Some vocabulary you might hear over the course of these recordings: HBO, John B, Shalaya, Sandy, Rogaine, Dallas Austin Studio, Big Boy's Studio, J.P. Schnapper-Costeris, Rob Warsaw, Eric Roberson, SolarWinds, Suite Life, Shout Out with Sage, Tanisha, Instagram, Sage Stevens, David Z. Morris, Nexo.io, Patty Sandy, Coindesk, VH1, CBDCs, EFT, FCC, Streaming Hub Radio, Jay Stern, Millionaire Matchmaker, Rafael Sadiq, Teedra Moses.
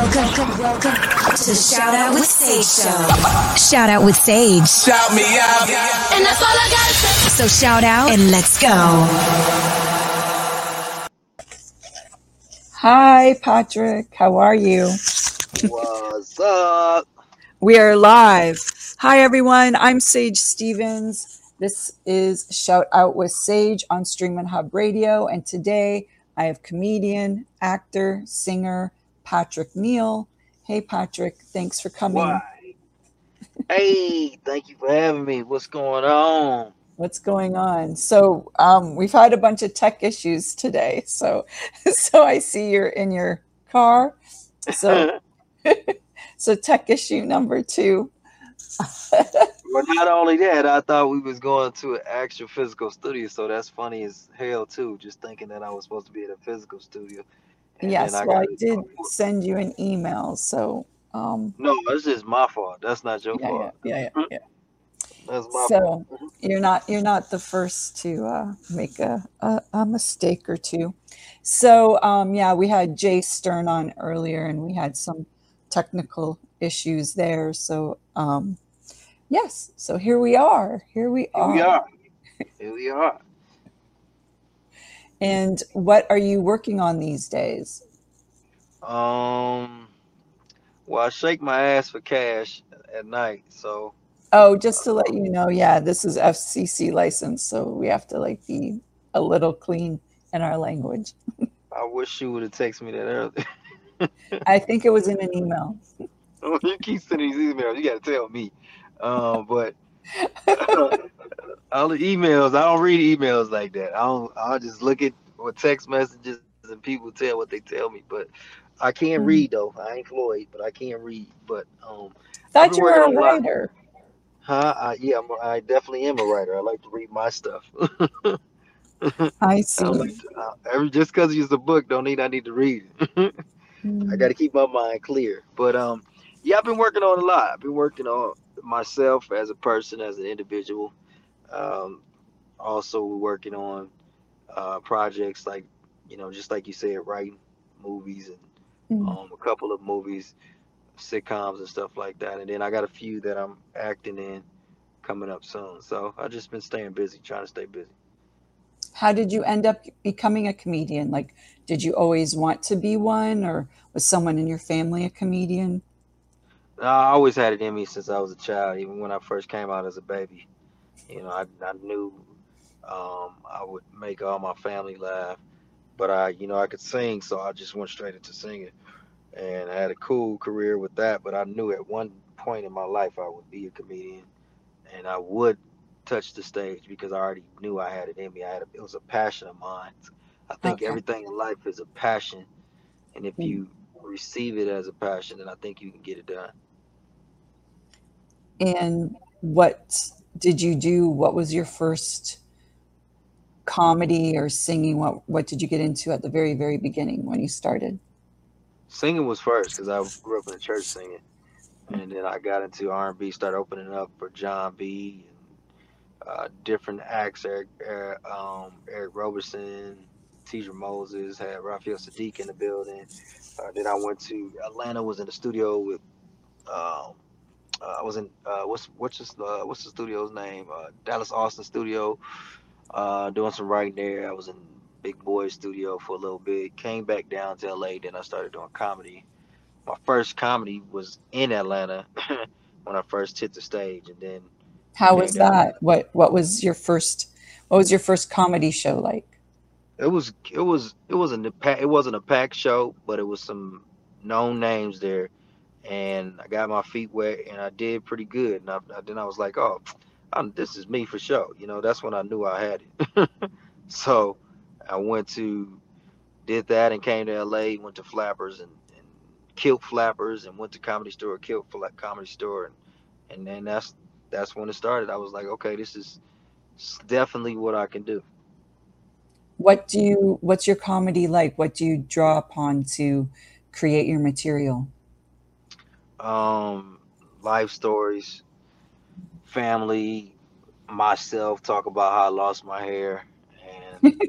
Welcome to the Shout Out with Sage show. Shout Out with Sage. Shout me out. And that's all I gotta say. So shout out and let's go. Hi, Patrick. How are you? What's up? We are live. Hi, everyone. I'm Sage Stevens. This is Shout Out with Sage on Streaming Hub Radio. And today I have comedian, actor, singer, Patrick Neal. Hey, Patrick, thanks for coming. Why? Hey, thank you for having me. What's going on? What's going on? So we've had a bunch of tech issues today. So I see you're in your car. So, so tech issue number 2. Well, not only that, I thought we was going to an actual physical studio. So that's funny as hell, too, just thinking that I was supposed to be at a physical studio. And yes, well, I did send you an email, so... No, that's just my fault. That's not your fault. Yeah. That's my fault. So you're not the first to make a mistake or two. So, we had Jay Stern on earlier, and we had some technical issues there. So, yes, so here we are. Here we are. And what are you working on these days? Well, I shake my ass for cash at night, so. Oh, just to let you know, yeah, this is FCC license, so we have to like be a little clean in our language. I wish you would have texted me that earlier. I think it was in an email. You keep sending these emails. You got to tell me. But. All the emails, I don't read emails like that. I'll just look at what text messages and people tell what they tell me. But I can read though. I ain't Floyd, but I can read. But thought you were a writer. Huh? I definitely am a writer. I like to read my stuff. I see. Just because it's a book, don't mean I need to read it. I got to keep my mind clear. But I've been working on a lot. I've been working on myself as a person, as an individual. Also, we're working on projects like, just like you said, writing movies and a couple of movies, sitcoms and stuff like that. And then I got a few that I'm acting in coming up soon. So I've just been trying to stay busy. How did you end up becoming a comedian? Like, did you always want to be one, or was someone in your family a comedian? I always had it in me since I was a child, even when I first came out as a baby. I knew I would make all my family laugh, but I could sing, so I just went straight into singing, and I had a cool career with that. But I knew at one point in my life I would be a comedian, and I would touch the stage because I already knew I had it in me. It was a passion of mine. I think everything in life is a passion, and if you receive it as a passion, then I think you can get it done. And what did you do? What was your first comedy or singing? What did you get into at the very, very beginning when you started? Singing was first because I grew up in the church singing. And then I got into R&B, started opening up for John B, and different acts, Eric Roberson, Teedra Moses, had Rafael Sadiq in the building. Then I went to Atlanta, was in the studio with... I was in what's the studio's name? Dallas Austin Studio, doing some writing there. I was in Big Boy's Studio for a little bit. Came back down to LA, then I started doing comedy. My first comedy was in Atlanta when I first hit the stage, and then. How was that? What was your first comedy show like? It wasn't a packed show, but it was some known names there. And I got my feet wet, and I did pretty good. And then I was like, "Oh, this is me for sure." That's when I knew I had it. So I did that, and came to LA. Went to Flappers and killed Flappers, and went to Comedy Store, killed Comedy Store, and then that's when it started. I was like, "Okay, this is definitely what I can do." What's your comedy like? What do you draw upon to create your material? Life stories, family, myself, talk about how I lost my hair and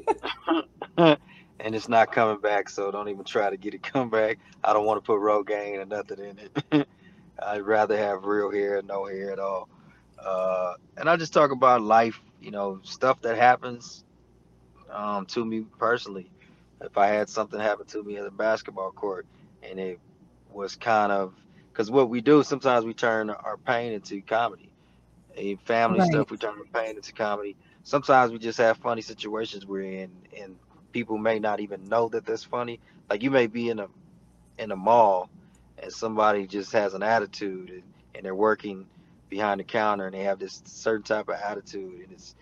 and it's not coming back, so don't even try to get it come back. I don't want to put Rogaine or nothing in it. I'd rather have real hair, no hair at all. And I just talk about life, you know, stuff that happens to me personally. If I had something happen to me at the basketball court, and it was kind of, because what we do, sometimes we turn our pain into comedy. And family right. stuff, we turn our pain into comedy. Sometimes we just have funny situations we're in, and people may not even know that that's funny. Like you may be in a mall, and somebody just has an attitude, and they're working behind the counter, and they have this certain type of attitude, and it's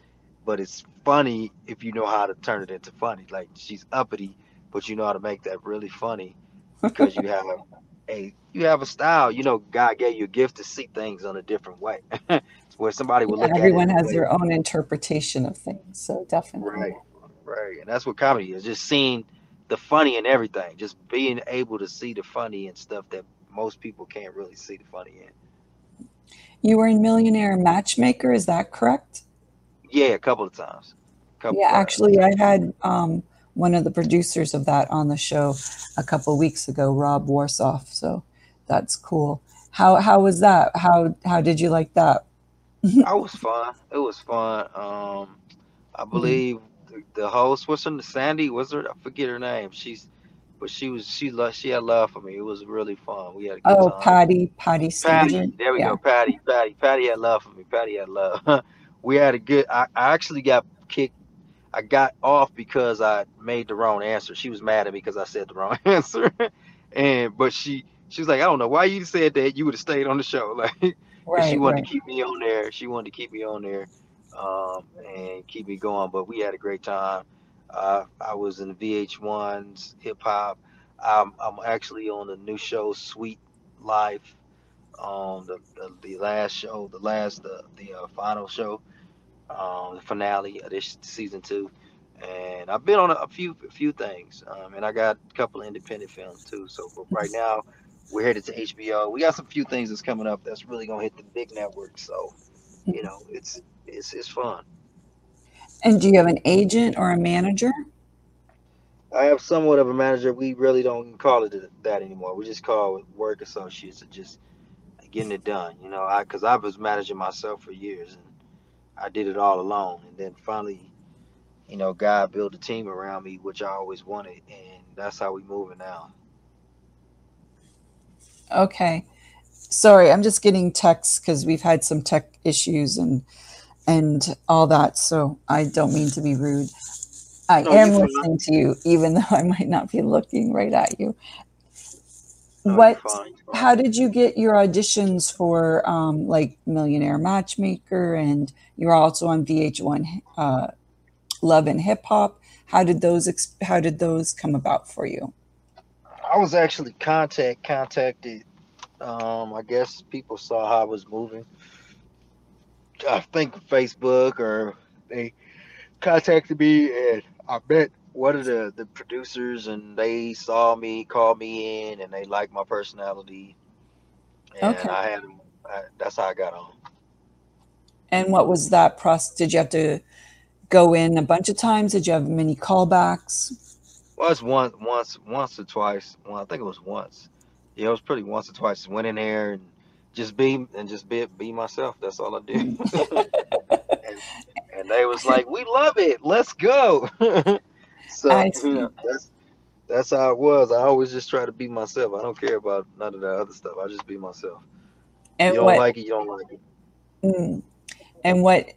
funny if you know how to turn it into funny. Like she's uppity, but you know how to make that really funny because you have a style. You know, God gave you a gift to see things on a different way. Where somebody will look at it. Everyone has their own interpretation of things, so definitely. Right, and that's what comedy is, just seeing the funny in everything, just being able to see the funny in stuff that most people can't really see the funny in. You were in Millionaire Matchmaker, is that correct? Yeah, a couple of times. Actually, I had one of the producers of that on the show a couple of weeks ago, Rob Warsaw, so that's cool. How was that? How did you like that? I was fun. It was fun. I believe the host, what's her name? Sandy, was her? I forget her name. She had love for me. It was really fun. We had a good time. Patty Sandy. There we go. Patty had love for me. Patty had love. We had a good. I actually got kicked. I got off because I made the wrong answer. She was mad at me because I said the wrong answer, but she was like, I don't know why you said that. You would have stayed on the show, like. Right, she wanted to keep me on there. And keep me going. But we had a great time. I was in VH1's Hip Hop. I'm actually on the new show, Suite Life. The last show, the final show, the finale of this season 2. And I've been on a few things. And I got a couple of independent films too. So right now, we're headed to HBO. We got some few things that's coming up that's really gonna hit the big network. So, you know, it's fun. And do you have an agent or a manager? I have somewhat of a manager. We really don't call it that anymore. We just call it work associates and just getting it done. You know, because I was managing myself for years and I did it all alone. And then finally, you know, God built a team around me, which I always wanted, and that's how we moving now. Okay. Sorry, I'm just getting texts because we've had some tech issues and all that, so I don't mean to be rude. I am listening to you, even though I might not be looking right at you. How did you get your auditions for like Millionaire Matchmaker, and you're also on VH1 Love and Hip Hop? How did those come about for you? I was actually contacted. I guess people saw how I was moving. I think Facebook, or they contacted me, and I met one of the producers, and they saw me, called me in, and they liked my personality. And okay. That's how I got on. And what was that process? Did you have to go in a bunch of times? Did you have many callbacks? Well, it's once or twice. Well, I think it was once. Yeah, it was pretty once or twice. Went in there and just be myself. That's all I did. and they was like, "We love it. Let's go." So you know, that's how it was. I always just try to be myself. I don't care about none of that other stuff. I just be myself. And you don't like it, you don't like it. And what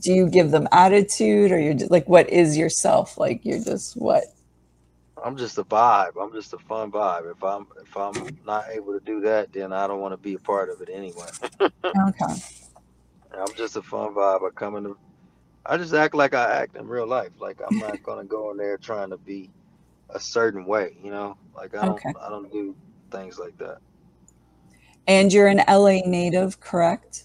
do you give them? Attitude, or you're just, like, what is yourself? Like, you're just what? I'm just a vibe. I'm just a fun vibe. If I'm not able to do that, then I don't want to be a part of it anyway. Okay. I'm just a fun vibe. I just act like I act in real life. Like, I'm not gonna go in there trying to be a certain way, you know. Like, I don't do things like that. And you're an LA native, correct?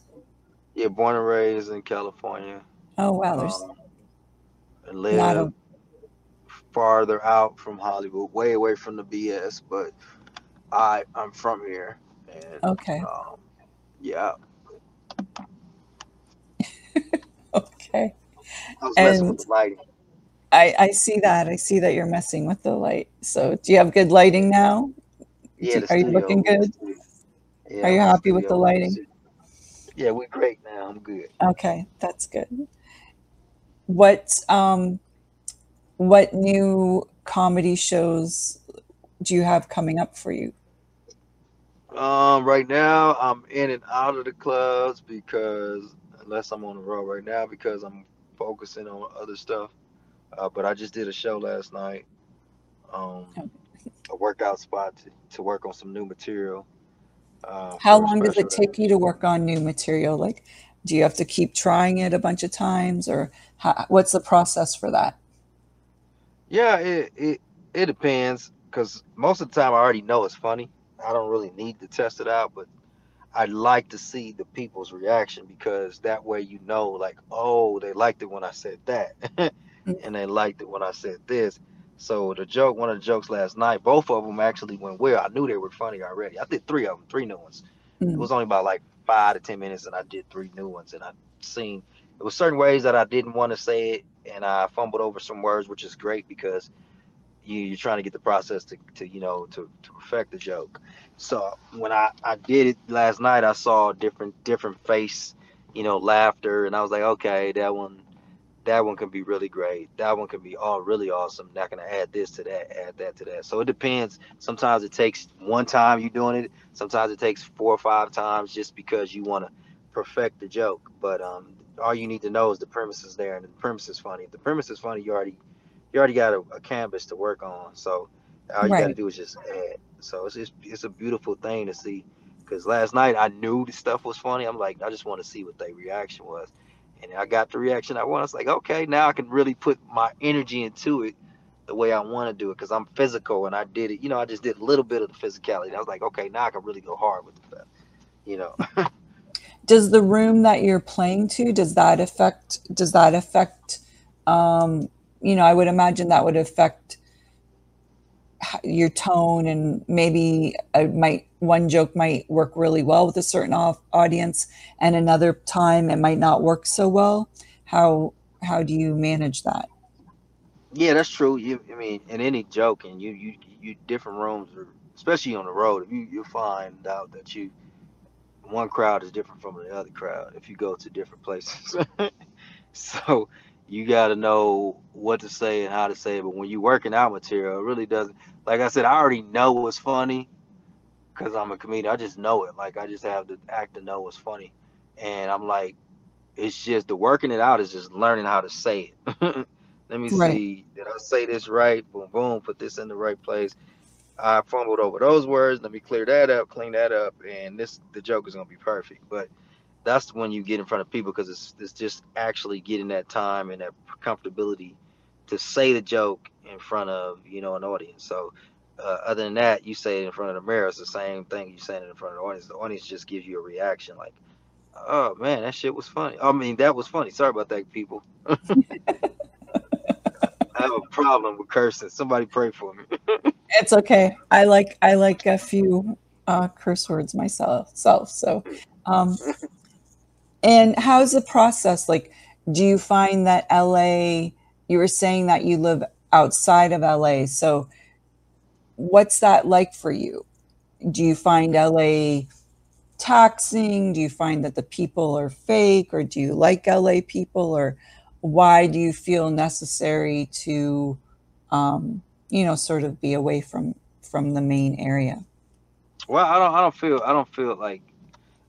Yeah, born and raised in California. Oh wow, there's farther out from Hollywood, way away from the BS, but I'm from here. And, okay. Yeah. Okay. I was messing with the lighting. I see that. I see that you're messing with the light. So do you have good lighting now? Yeah. Are you looking good? Yeah, are you happy with the lighting? Yeah, we're great now. I'm good. Okay, that's good. What new comedy shows do you have coming up for you? Right now I'm in and out of the clubs because unless I'm on the road right now because I'm focusing on other stuff. But I just did a show last night, a workout spot to work on some new material. How long does it take you to work on new material? Like, do you have to keep trying it a bunch of times, or how, what's the process for that? Yeah, it depends, because most of the time I already know it's funny. I don't really need to test it out, but I like to see the people's reaction, because that way you know, like, oh, they liked it when I said that. And they liked it when I said this. So the joke, one of the jokes last night, both of them actually went well. I knew they were funny already. I did three of them, three new ones. It was only about like 5 to 10 minutes, and I did three new ones. And I seen it was certain ways that I didn't want to say it, and I fumbled over some words, which is great, because you're trying to get the process to perfect the joke. So when I did it last night, I saw different face, laughter, and I was like, okay, that one can be really great. That one can be really awesome. Not going to add this to that, add that to that. So it depends. Sometimes it takes one time you're doing it. Sometimes it takes 4 or 5 times, just because you want to perfect the joke. But all you need to know is the premise is there, and the premise is funny. If the premise is funny, you already got a canvas to work on. So all you got to do is just add. So it's a beautiful thing to see, because last night I knew the stuff was funny. I'm like, I just want to see what their reaction was. And I got the reaction I want. I was like, okay, now I can really put my energy into it the way I want to do it, because I'm physical, and I did it. I just did a little bit of the physicality. I was like, okay, now I can really go hard with the stuff. Does the room that you're playing to, does that affect, I would imagine that would affect your tone, and maybe one joke might work really well with a certain audience, and another time it might not work so well. How do you manage that? Yeah, that's true. In any joke, and you different rooms, especially on the road, you'll find out that one crowd is different from the other crowd if you go to different places. So you got to know what to say and how to say it. But when you're working out material, it really doesn't. Like I said, I already know what's funny, because I'm a comedian. I just know it. Like, I just have to act to know what's funny. And I'm like, it's just the working it out is just learning how to say it. Let me see. Did I say this right? Boom, boom. Put this in the right place. I fumbled over those words. Let me clear that up, clean that up. And the joke is going to be perfect. But that's when you get in front of people, because it's just actually getting that time and that comfortability to say the joke in front of an audience. So other than that, you say it in front of the mirror, it's the same thing you saying it in front of the audience. The audience just gives you a reaction like, oh man, that shit was funny. That was funny. Sorry about that, people. I have a problem with cursing. Somebody pray for me. It's okay. I like a few curse words myself. So. And how's the process? Like, do you find that LA, you were saying that you live outside of LA. So what's that like for you? Do you find LA taxing? Do you find that the people are fake, or do you like LA people, or why do you feel necessary to, sort of be away from the main area? Well, I don't feel like,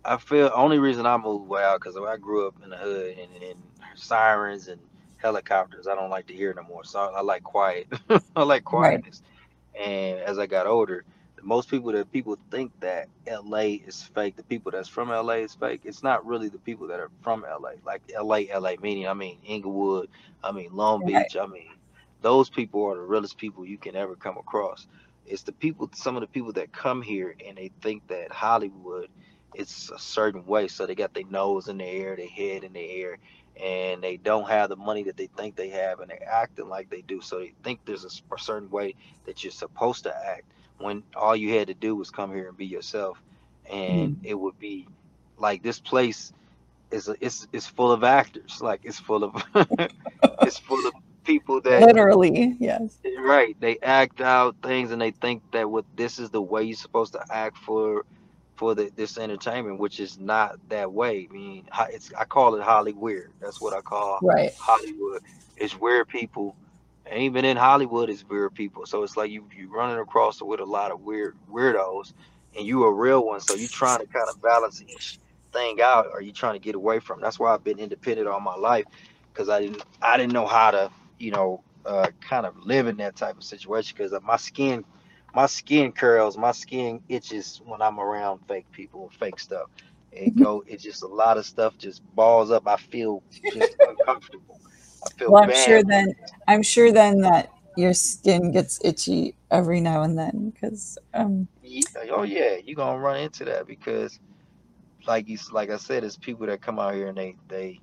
I feel only reason I moved away out because I grew up in the hood and sirens and helicopters. I don't like to hear no more. So I like quiet. I like quietness. Right. And as I got older, most people think that LA is fake. The people that's from LA is fake. It's not really the people that are from LA. Like LA meaning, Inglewood, Long Beach. Those people are the realest people you can ever come across. It's the people, some of the people that come here and they think that Hollywood, it's a certain way, so they got their nose in the air, their head in the air, and they don't have the money that they think they have, and they're acting like they do, so they think there's a certain way that you're supposed to act, when all you had to do was come here and be yourself. And it would be like, this place is it's full of actors, like it's full of people that literally, yes, right, they act out things and they think that what this is the way you're supposed to act for this entertainment, which is not that way. I mean, I call it Holly weird. That's what I call Hollywood. It's weird people. And even in Hollywood, it's weird people. So it's like you're running across with a lot of weirdos, and you a real one. So you're trying to kind of balance each thing out, or you're trying to get away from. That's why I've been independent all my life, because I didn't know how to, you know, kind of live in that type of situation, because my skin curls, my skin itches when I'm around fake people and fake stuff. It's just a lot of stuff just balls up. I feel just uncomfortable. I feel bad. I'm sure then that your skin gets itchy every now and then, because oh yeah, you're gonna run into that, because like I said, it's people that come out here and they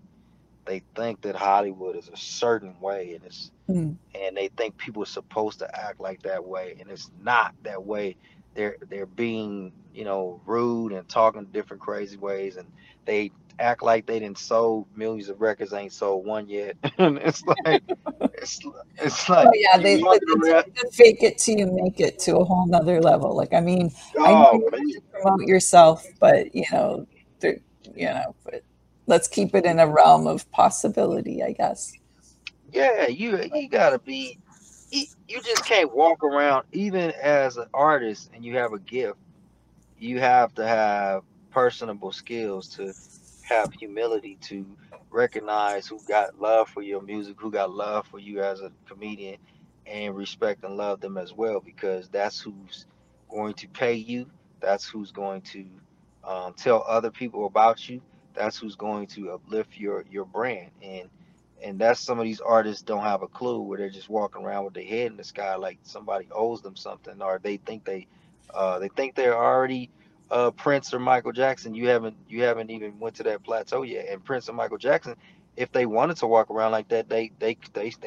think that Hollywood is a certain way, and it's and they think people are supposed to act like that way, and it's not that way. They're being, you know, rude and talking different crazy ways, and they act like they didn't sold millions of records, ain't sold one yet. And it's like oh, yeah, they fake it till you make it to a whole nother level. Like, I mean, I know you have to promote yourself, but but let's keep it in a realm of possibility, I guess. Yeah, you gotta be. You just can't walk around, even as an artist, and you have a gift. You have to have personable skills, to have humility, to recognize who got love for your music, who got love for you as a comedian, and respect and love them as well, because that's who's going to pay you. That's who's going to tell other people about you. That's who's going to uplift your brand. And that's, some of these artists don't have a clue, where they're just walking around with their head in the sky like somebody owes them something, or they think they're already Prince or Michael Jackson. You haven't even went to that plateau yet. And Prince and Michael Jackson, if they wanted to walk around like that, they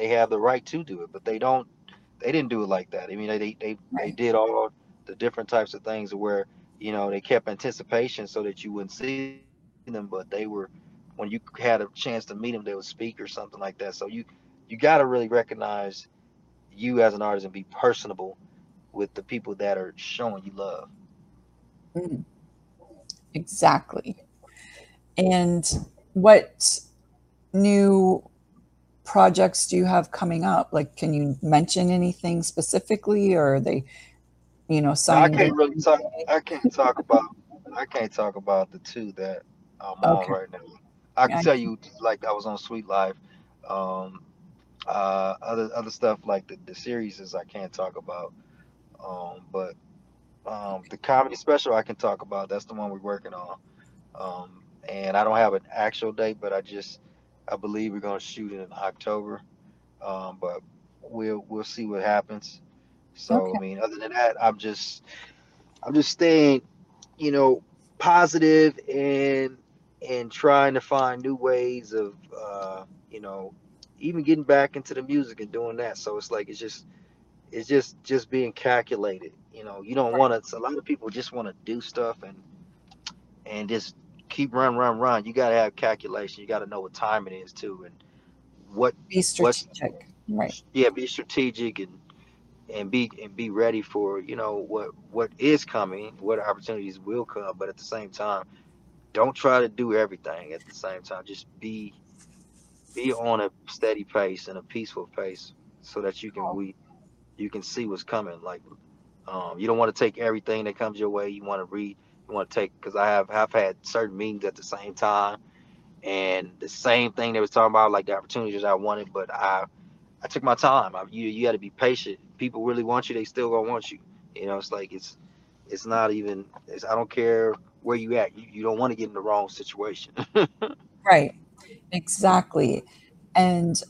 have the right to do it, but they didn't do it like that. I mean, they did all the different types of things where, you know, they kept anticipation so that you wouldn't see them, but they were, when you had a chance to meet them, they would speak or something like that. So you got to really recognize you as an artist and be personable with the people that are showing you love. Mm-hmm. Exactly. And what new projects do you have coming up? Like, can you mention anything specifically, or are they, you know, signing? I can't talk about the two that I'm on right now. I can tell you, like, I was on Suite Life. Other stuff like the series I can't talk about, but the comedy special I can talk about. That's the one we're working on, and I don't have an actual date, but I believe we're gonna shoot it in October, but we'll see what happens. So I mean, other than that, I'm just staying, you know, positive and trying to find new ways of you know, even getting back into the music and doing that. So it's like it's just being calculated. You know, you don't want to. A lot of people just want to do stuff and just keep run. You got to have calculation. You got to know what time it is too, and be strategic. Right. Yeah, be strategic and be ready for, you know, what is coming, what opportunities will come. But at the same time, don't try to do everything at the same time. Just be on a steady pace and a peaceful pace, so that you can see what's coming. Like, you don't want to take everything that comes your way. You want to read. You want to take, because I've had certain meetings at the same time, and the same thing they was talking about, like the opportunities I wanted. But I took my time. You got to be patient. People really want you. They still gonna want you. You know, it's like it's not even. I don't care where you at. You don't want to get in the wrong situation. Right. Exactly. And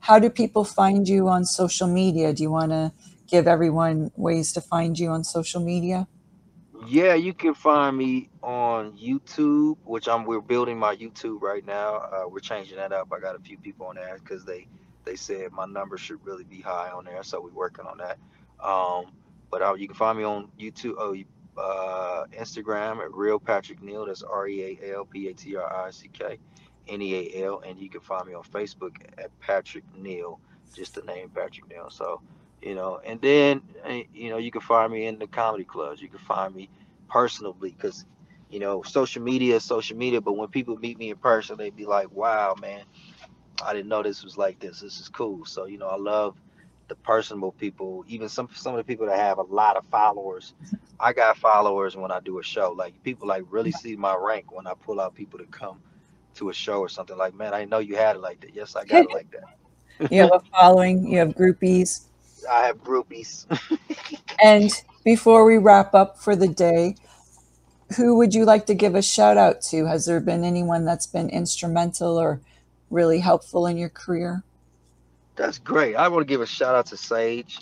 how do people find you on social media? Do you want to give everyone ways to find you on social media? Yeah, you can find me on YouTube, which we're building my YouTube right now. We're changing that up. I got a few people on there because they said my number should really be high on there, so we're working on that. But you can find me on YouTube, Instagram at Real Patrick Neal. That's RealPatrick. Neal, and you can find me on Facebook at Patrick Neal, just the name Patrick Neal. So, you know, and then, you know, you can find me in the comedy clubs. You can find me personally, because, you know, social media is social media, but when people meet me in person, they be like, wow, man, I didn't know this was like this. This is cool. So, you know, I love the personable people, even some of the people that have a lot of followers. I got followers when I do a show. Like, people like really see my rank when I pull out people to come to a show or something. Like, man, I know you had it like that. Yes, I got it like that. You have a following. You have groupies. I have groupies. And before we wrap up for the day, who would you like to give a shout out to? Has there been anyone that's been instrumental or really helpful in your career? That's great. I want to give a shout out to Sage.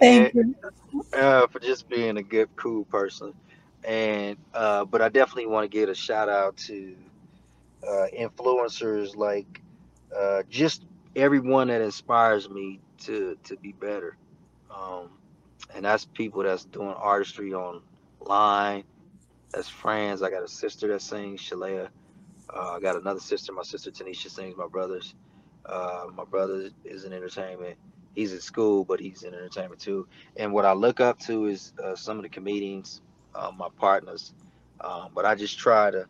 Thank you. For just being a good, cool person. And but I definitely want to give a shout out to influencers, like just everyone that inspires me to be better. And that's people that's doing artistry online, that's friends. I got a sister that sings, Shalaya. I got another sister. My sister Tanisha sings. My brother is in entertainment. He's in school, but he's in entertainment too. And what I look up to is some of the comedians, my partners. But I just try to,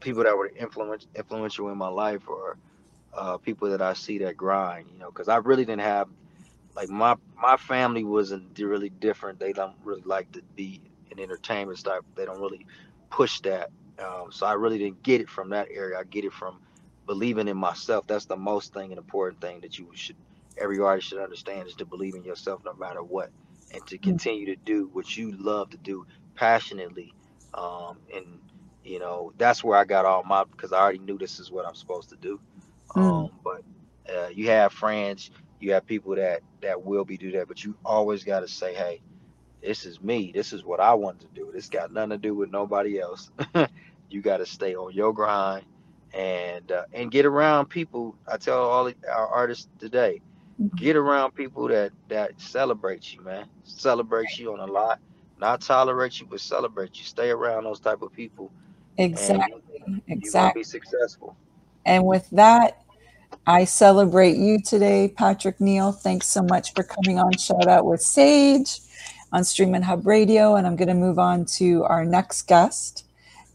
people that were influential in my life, or people that I see that grind, you know, because I really didn't have, like, my family wasn't really different. They don't really like to be in entertainment stuff. They don't really push that. So I really didn't get it from that area. I get it from believing in myself. That's the most thing, an important thing that you should, every artist should understand, is to believe in yourself no matter what, and to continue to do what you love to do passionately. And, you know, that's where I got all my, because I already knew this is what I'm supposed to do. But you have friends, you have people that will be do that, but you always got to say, hey, this is me. This is what I want to do. This got nothing to do with nobody else. You got to stay on your grind and get around people. I tell all our artists today, get around people that celebrate you, man. Celebrate you on a lot. Not tolerate you, but celebrate you. Stay around those type of people. Exactly. Exactly. Be successful. And with that, I celebrate you today, Patrick Neal. Thanks so much for coming on Shout Out with Sage on Streaming Hub Radio, and I'm going to move on to our next guest.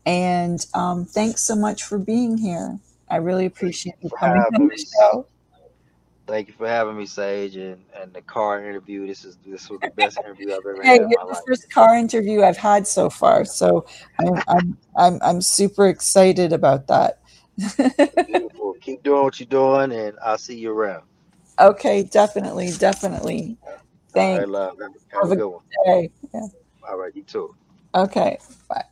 And thanks so much for being here. I really appreciate you coming on the show. Thank you for having me, Sage, and the car interview. This was the best interview I've ever had in my life. Hey, it's the first car interview I've had so far, so I'm super excited about that. Beautiful. Keep doing what you're doing, and I'll see you around. Okay, definitely, definitely. Thanks. All right, love. Have a good one. Day. Yeah. All right, you too. Okay, bye.